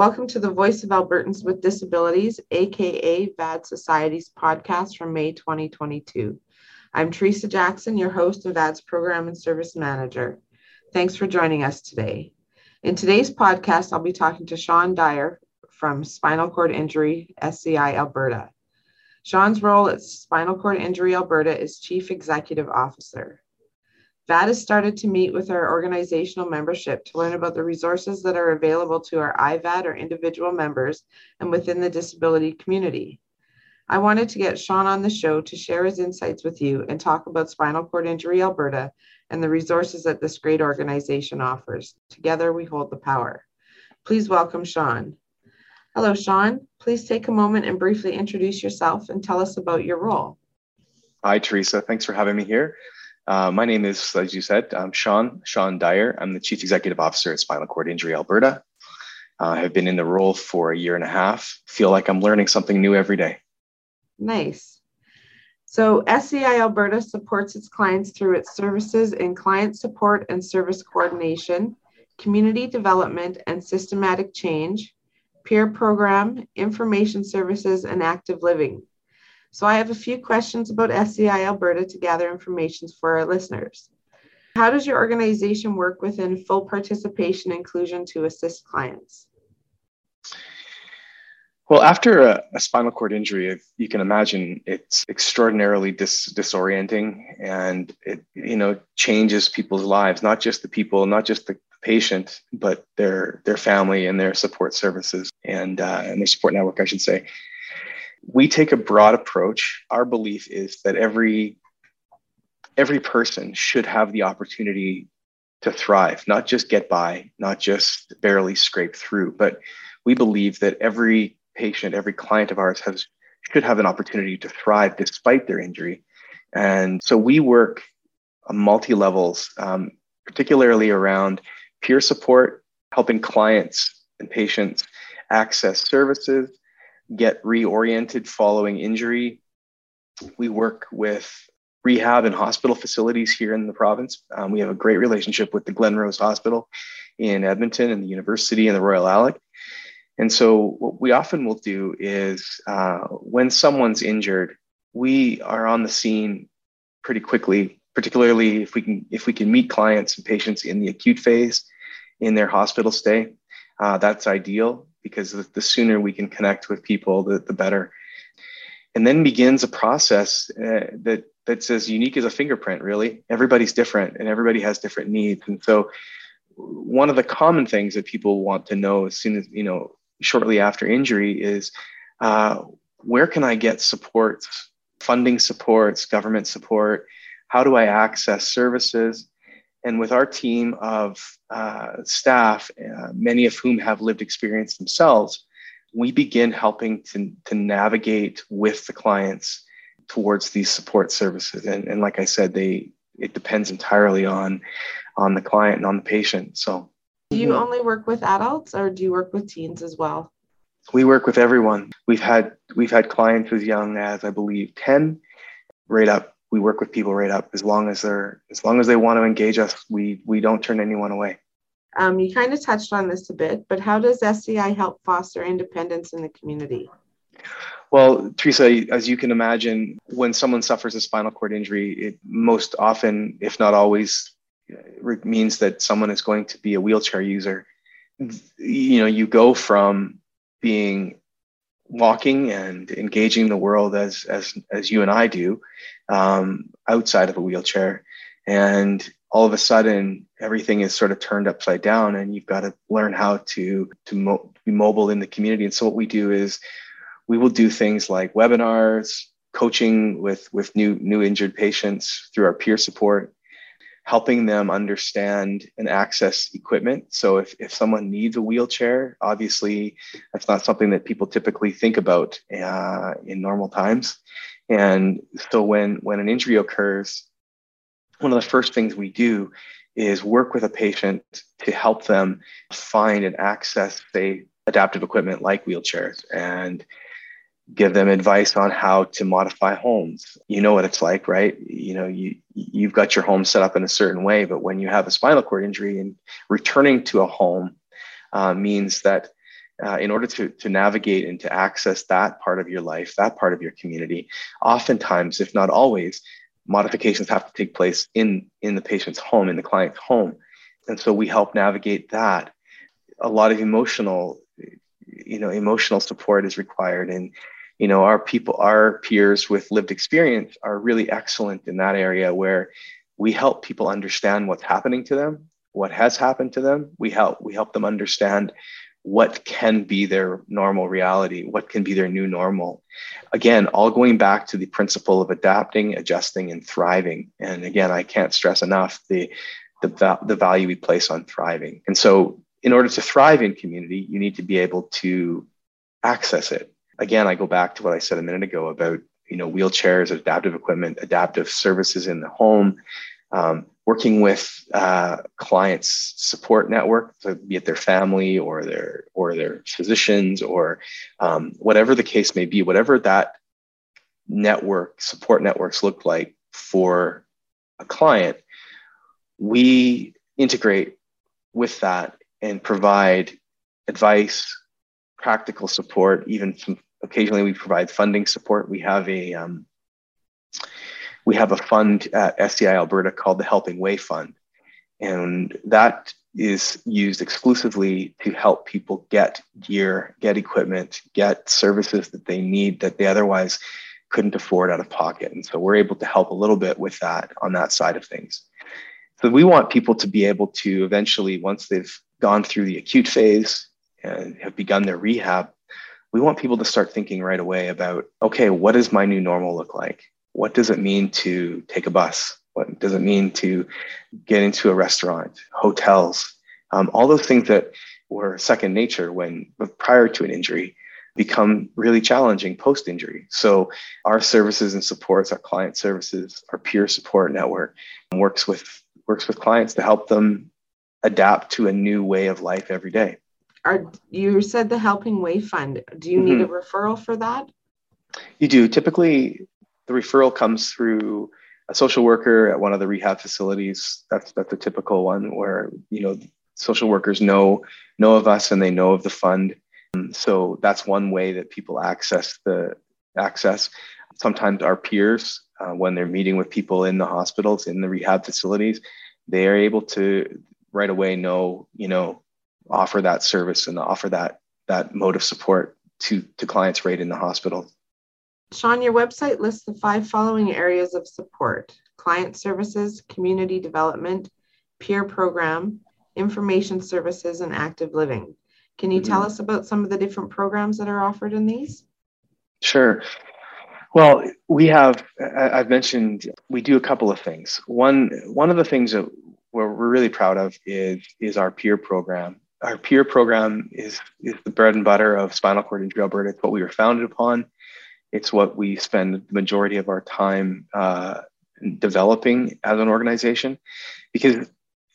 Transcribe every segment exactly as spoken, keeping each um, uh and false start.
Welcome to the Voice of Albertans with Disabilities, aka V A D Society's podcast from May twenty twenty-two. I'm Teresa Jackson, your host and V A D's Program and Service Manager. Thanks for joining us today. In today's podcast, I'll be talking to Shaun Dyer from Spinal Cord Injury S C I Alberta. Shaun's role at Spinal Cord Injury Alberta is Chief Executive Officer. V A D has started to meet with our organizational membership to learn about the resources that are available to our I V A D or individual members and within the disability community. I wanted to get Shaun on the show to share his insights with you and talk about Spinal Cord Injury Alberta and the resources that this great organization offers. Together we hold the power. Please welcome Shaun. Hello, Shaun. Please take a moment and briefly introduce yourself and tell us about your role. Hi, Teresa. Thanks for having me here. Uh, my name is, as you said, I'm Shaun, Shaun Dyer. I'm the Chief Executive Officer at Spinal Cord Injury Alberta. Uh, I have been in the role for a year and a half. Feel like I'm learning something new every day. Nice. So S C I Alberta supports its clients through its services in client support and service coordination, community development and systematic change, peer program, information services, and active living. So I have a few questions about S C I Alberta to gather information for our listeners. How does your organization work within full participation inclusion to assist clients? Well, after a, a spinal cord injury, you can imagine it's extraordinarily dis- disorienting and it, you know, changes people's lives, not just the people, not just the patient, but their their family and their support services and uh, and their support network, I should say. We take a broad approach. Our belief is that every every person should have the opportunity to thrive, not just get by, not just barely scrape through. But we believe that every patient, every client of ours has should have an opportunity to thrive despite their injury. And so we work on multi-levels, um, particularly around peer support, helping clients and patients access services, get reoriented following injury. We work with rehab and hospital facilities here in the province. Um, we have a great relationship with the Glen Rose Hospital in Edmonton and the university and the Royal Alec. And so what we often will do is uh, when someone's injured, we are on the scene pretty quickly, particularly if we can if we can meet clients and patients in the acute phase in their hospital stay. Uh, that's ideal, because the, the sooner we can connect with people, the, the better. And then begins a process uh, that that's as unique as a fingerprint, really. Everybody's different and everybody has different needs. And so one of the common things that people want to know as soon as, you know, shortly after injury is, uh, where can I get supports, funding supports, government support? How do I access services? And with our team of uh, staff, uh, many of whom have lived experience themselves, we begin helping to, to navigate with the clients towards these support services. And, and like I said, they it depends entirely on, on the client and on the patient. So. Do you only work with adults or do you work with teens as well? We work with everyone. We've had we've had clients as young as, I believe, ten, right up. We work with people right up as long as they're as long as they want to engage us. We we don't turn anyone away. Um, you kind of touched on this a bit, but how does S C I help foster independence in the community? Well, Teresa, as you can imagine, when someone suffers a spinal cord injury, it most often, if not always, means that someone is going to be a wheelchair user. You know, you go from being walking and engaging the world as as as you and I do, um, outside of a wheelchair, and all of a sudden everything is sort of turned upside down, and you've got to learn how to to mo- be mobile in the community. And so what we do is we will do things like webinars, coaching with with new new injured patients through our peer support, helping them understand and access equipment. So if, if someone needs a wheelchair, obviously that's not something that people typically think about uh, in normal times. And so when, when an injury occurs, one of the first things we do is work with a patient to help them find and access safe adaptive equipment like wheelchairs and give them advice on how to modify homes. You know what it's like, right? You know, you, you've got your home set up in a certain way, but when you have a spinal cord injury and returning to a home uh, means that uh, in order to, to navigate and to access that part of your life, that part of your community, oftentimes, if not always, modifications have to take place in, in the patient's home, in the client's home. And so we help navigate that. A lot of emotional, you know, emotional support is required. And, you know, our people, our peers with lived experience are really excellent in that area, where we help people understand what's happening to them, what has happened to them. We help, we help them understand what can be their normal reality, what can be their new normal. Again, all going back to the principle of adapting, adjusting, and thriving. And again, I can't stress enough the, the, the value we place on thriving. And so in order to thrive in community, you need to be able to access it. Again, I go back to what I said a minute ago about, you know, wheelchairs, adaptive equipment, adaptive services in the home, um, working with uh, clients' support network, so be it their family or their or their physicians or um, whatever the case may be, whatever that network, support networks look like for a client, we integrate with that and provide advice, practical support. Even some, occasionally we provide funding support. We have a um, we have a fund at S C I Alberta called the Helping Way Fund, and that is used exclusively to help people get gear, get equipment, get services that they need that they otherwise couldn't afford out of pocket. And so we're able to help a little bit with that on that side of things. So we want people to be able to eventually, once they've gone through the acute phase and have begun their rehab, we want people to start thinking right away about, okay, what does my new normal look like? What does it mean to take a bus? What does it mean to get into a restaurant, hotels? Um, all those things that were second nature when prior to an injury become really challenging post-injury. So our services and supports, our client services, our peer support network works with works with clients to help them adapt to a new way of life every day. Are, you said the Helping Way Fund. Do you mm-hmm. need a referral for that? You do. Typically, the referral comes through a social worker at one of the rehab facilities. That's that's the typical one where, you know, social workers know know of us and they know of the fund. Um, so that's one way that people access the access. Sometimes our peers, uh, when they're meeting with people in the hospitals, in the rehab facilities, they are able to right away know, you know, offer that service and offer that that mode of support to, to clients right in the hospital. Shaun, your website lists the five following areas of support: client services, community development, peer program, information services, and active living. Can you mm-hmm. tell us about some of the different programs that are offered in these? Sure. Well, we have, I've mentioned, we do a couple of things. One, one of the things that we're really proud of is, is our peer program. Our peer program is, is the bread and butter of Spinal Cord Injury Alberta. It's what we were founded upon. It's what we spend the majority of our time uh, developing as an organization, because,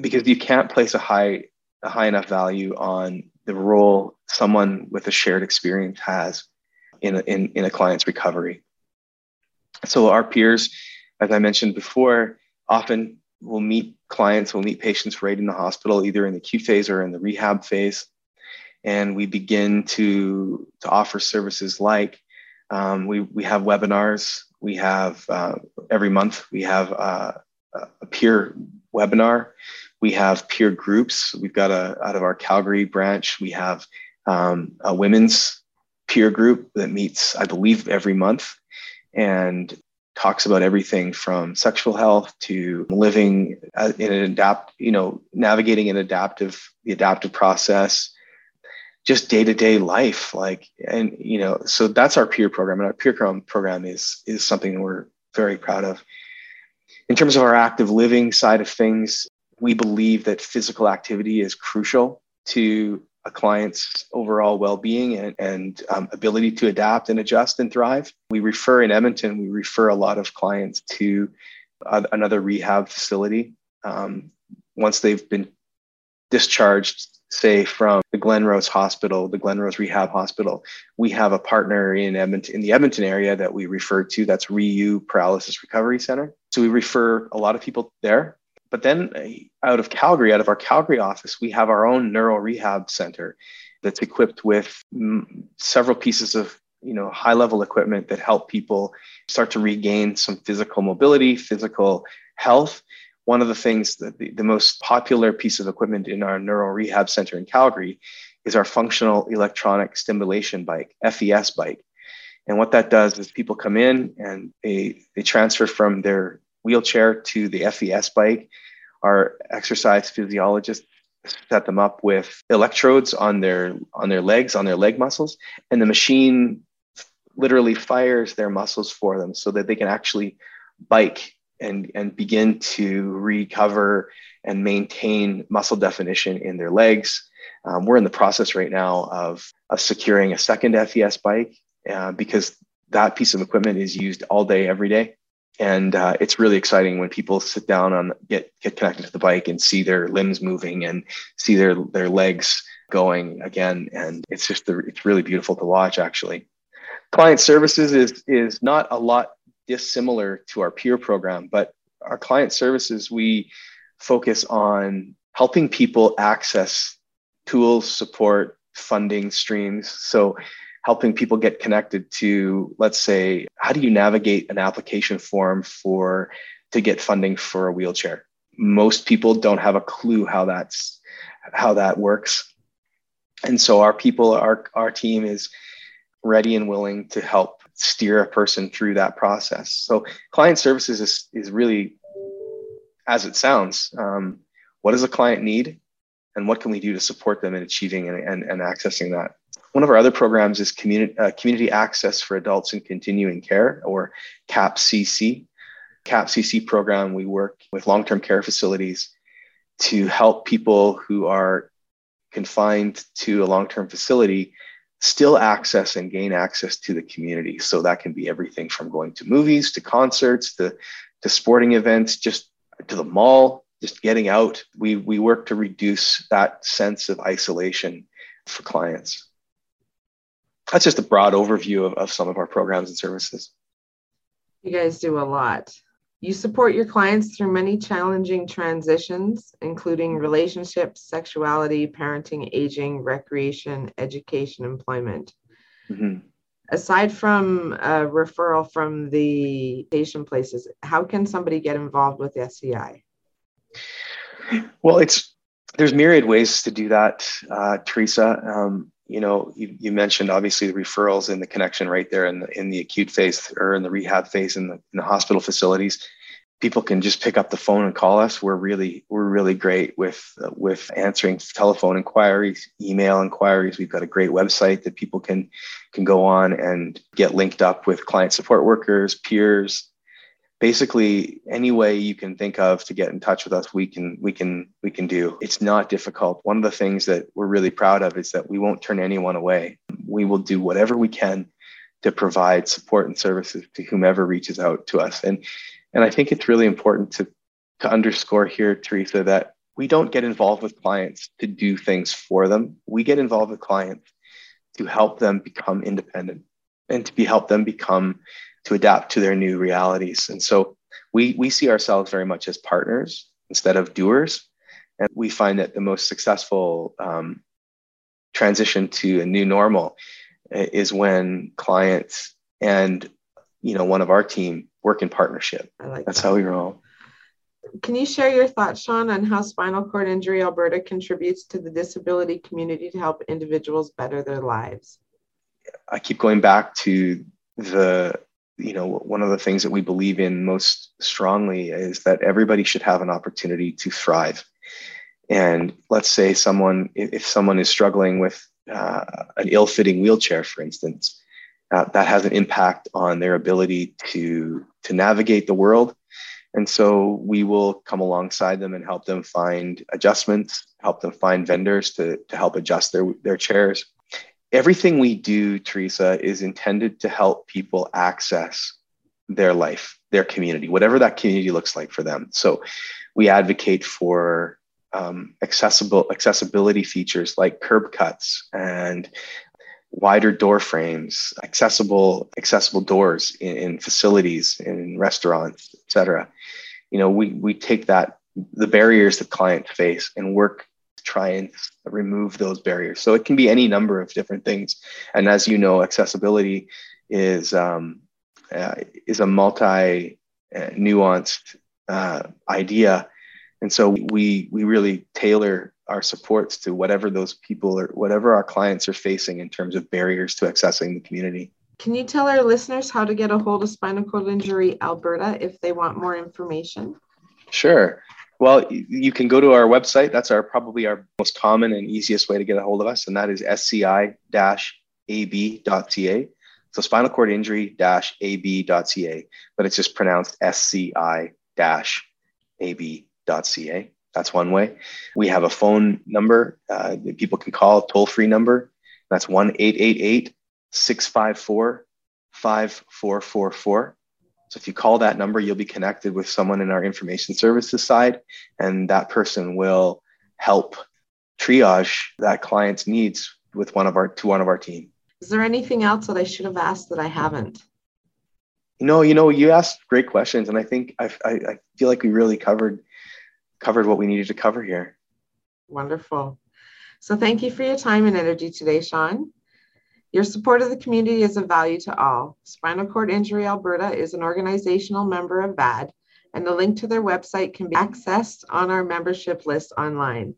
because you can't place a high, a high enough value on the role someone with a shared experience has in a, in, in a client's recovery. So our peers, as I mentioned before, often will meet clients, will meet patients right in the hospital, either in the acute phase or in the rehab phase. And we begin to, to offer services like um, we, we have webinars. We have uh, every month we have uh, a peer webinar. We have peer groups. We've got a, out of our Calgary branch, we have um, a women's peer group that meets, I believe, every month and talks about everything from sexual health to living in an adapt, you know, navigating an adaptive, the adaptive process, just day-to-day life. Like, and, you know, so that's our peer program, and our peer program is, is something that we're very proud of. In terms of our active living side of things, we believe that physical activity is crucial to a client's overall well-being and, and um, ability to adapt and adjust and thrive. We refer in Edmonton, we refer a lot of clients to uh, another rehab facility. Um, once they've been discharged, say from the Glen Rose Hospital, the Glen Rose Rehab Hospital, we have a partner in Edmonton, in the Edmonton area that we refer to. That's R E U Paralysis Recovery Center. So we refer a lot of people there. But then out of Calgary, out of our Calgary office, we have our own neuro rehab center. that's equipped with m- several pieces of, you know, high-level equipment that help people start to regain some physical mobility, physical health. One of the things that the, the most popular piece of equipment in our neural rehab center in Calgary is our functional electronic stimulation bike, F E S bike. And what that does is people come in and they, they transfer from their wheelchair to the F E S bike. Our exercise physiologists set them up with electrodes on their on their legs, on their leg muscles, and the machine literally fires their muscles for them so that they can actually bike and, and begin to recover and maintain muscle definition in their legs. Um, we're in the process right now of, of securing a second F E S bike uh, because that piece of equipment is used all day, every day. And uh, it's really exciting when people sit down on get get connected to the bike and see their limbs moving and see their their legs going again. And it's just the, it's really beautiful to watch, actually. Client services is is not a lot dissimilar to our peer program, but our client services, we focus on helping people access tools, support, funding streams. So helping people get connected to, let's say, how do you navigate an application form for to get funding for a wheelchair? Most people don't have a clue how that's how that works. And so our people, our, our team is ready and willing to help steer a person through that process. So client services is, is really, as it sounds, um, what does a client need? And what can we do to support them in achieving and, and, and accessing that? One of our other programs is Community, uh, Community Access for Adults in Continuing Care, or C A P C C. C A P C C program, we work with long-term care facilities to help people who are confined to a long-term facility still access and gain access to the community. So that can be everything from going to movies, to concerts, to, to sporting events, just to the mall, just getting out. We, we work to reduce that sense of isolation for clients. That's just a broad overview of, of some of our programs and services. You guys do a lot. You support your clients through many challenging transitions, including relationships, sexuality, parenting, aging, recreation, education, employment. Mm-hmm. Aside from a referral from the patient places, how can somebody get involved with S E I? Well, it's there's myriad ways to do that, uh, Teresa. Um, you know, you, you mentioned obviously the referrals and the connection right there in the, in the acute phase or in the rehab phase in the, in the hospital facilities. People can just pick up the phone and call us. We're really we're really great with uh, with answering telephone inquiries, email inquiries. We've got a great website that people can can go on and get linked up with client support workers, peers. Basically, any way you can think of to get in touch with us, we can we can we can do. It's not difficult. One of the things that we're really proud of is that we won't turn anyone away. We will do whatever we can to provide support and services to whomever reaches out to us. And and I think it's really important to to underscore here, Teresa, that we don't get involved with clients to do things for them. We get involved with clients to help them become independent and to be help them become to adapt to their new realities. And so we we see ourselves very much as partners instead of doers. And we find that the most successful um, transition to a new normal is when clients and, you know, one of our team work in partnership. I like That's that. How we roll. Can you share your thoughts, Shaun, on how Spinal Cord Injury Alberta contributes to the disability community to help individuals better their lives? I keep going back to the You know, one of the things that we believe in most strongly is that everybody should have an opportunity to thrive. And let's say someone, if someone is struggling with uh, an ill-fitting wheelchair, for instance, uh, that has an impact on their ability to, to navigate the world. And so we will come alongside them and help them find adjustments, help them find vendors to, to help adjust their, their chairs. Everything we do, Teresa, is intended to help people access their life, their community, whatever that community looks like for them. So we advocate for um, accessible accessibility features like curb cuts and wider door frames, accessible accessible doors in, in facilities, in restaurants, et cetera. You know, we we take that the barriers that clients face and work try and remove those barriers. So it can be any number of different things. And as you know, accessibility is um, uh, is a multi nuanced uh, idea. And so we we really tailor our supports to whatever those people or whatever our clients are facing in terms of barriers to accessing the community. Can you tell our listeners how to get a hold of Spinal Cord Injury Alberta if they want more information? Sure. Well, you can go to our website. That's our probably our most common and easiest way to get a hold of us, and that is S C I dash A B dot C A. So spinal cord injury dash A B dot C A, but it's just pronounced S C I dash A B dot C A. That's one way. We have a phone number uh, that people can call, toll-free number. That's one eight eight eight, six five four, five four four four. So if you call that number, you'll be connected with someone in our information services side, and that person will help triage that client's needs with one of our to one of our team. Is there anything else that I should have asked that I haven't? No, you know, you asked great questions, and I think I, I, I feel like we really covered covered what we needed to cover here. Wonderful. So thank you for your time and energy today, Shaun. Your support of the community is of value to all. Spinal Cord Injury Alberta is an organizational member of V A D, and the link to their website can be accessed on our membership list online.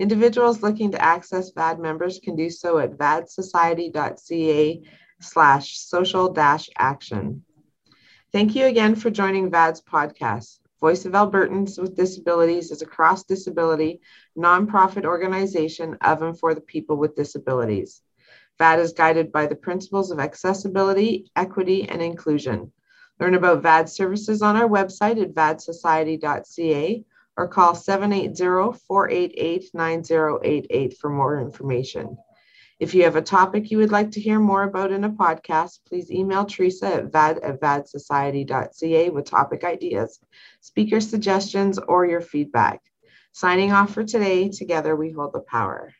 Individuals looking to access V A D members can do so at vadsociety dot C A slash social dash action. Thank you again for joining V A D's podcast. Voice of Albertans with Disabilities is a cross-disability, nonprofit organization of and for the people with disabilities. V A D is guided by the principles of accessibility, equity, and inclusion. Learn about V A D services on our website at vadsociety dot C A or call seven eight zero, four eight eight, nine zero eight eight for more information. If you have a topic you would like to hear more about in a podcast, please email Teresa at vad at vadsociety dot C A with topic ideas, speaker suggestions, or your feedback. Signing off for today, together we hold the power.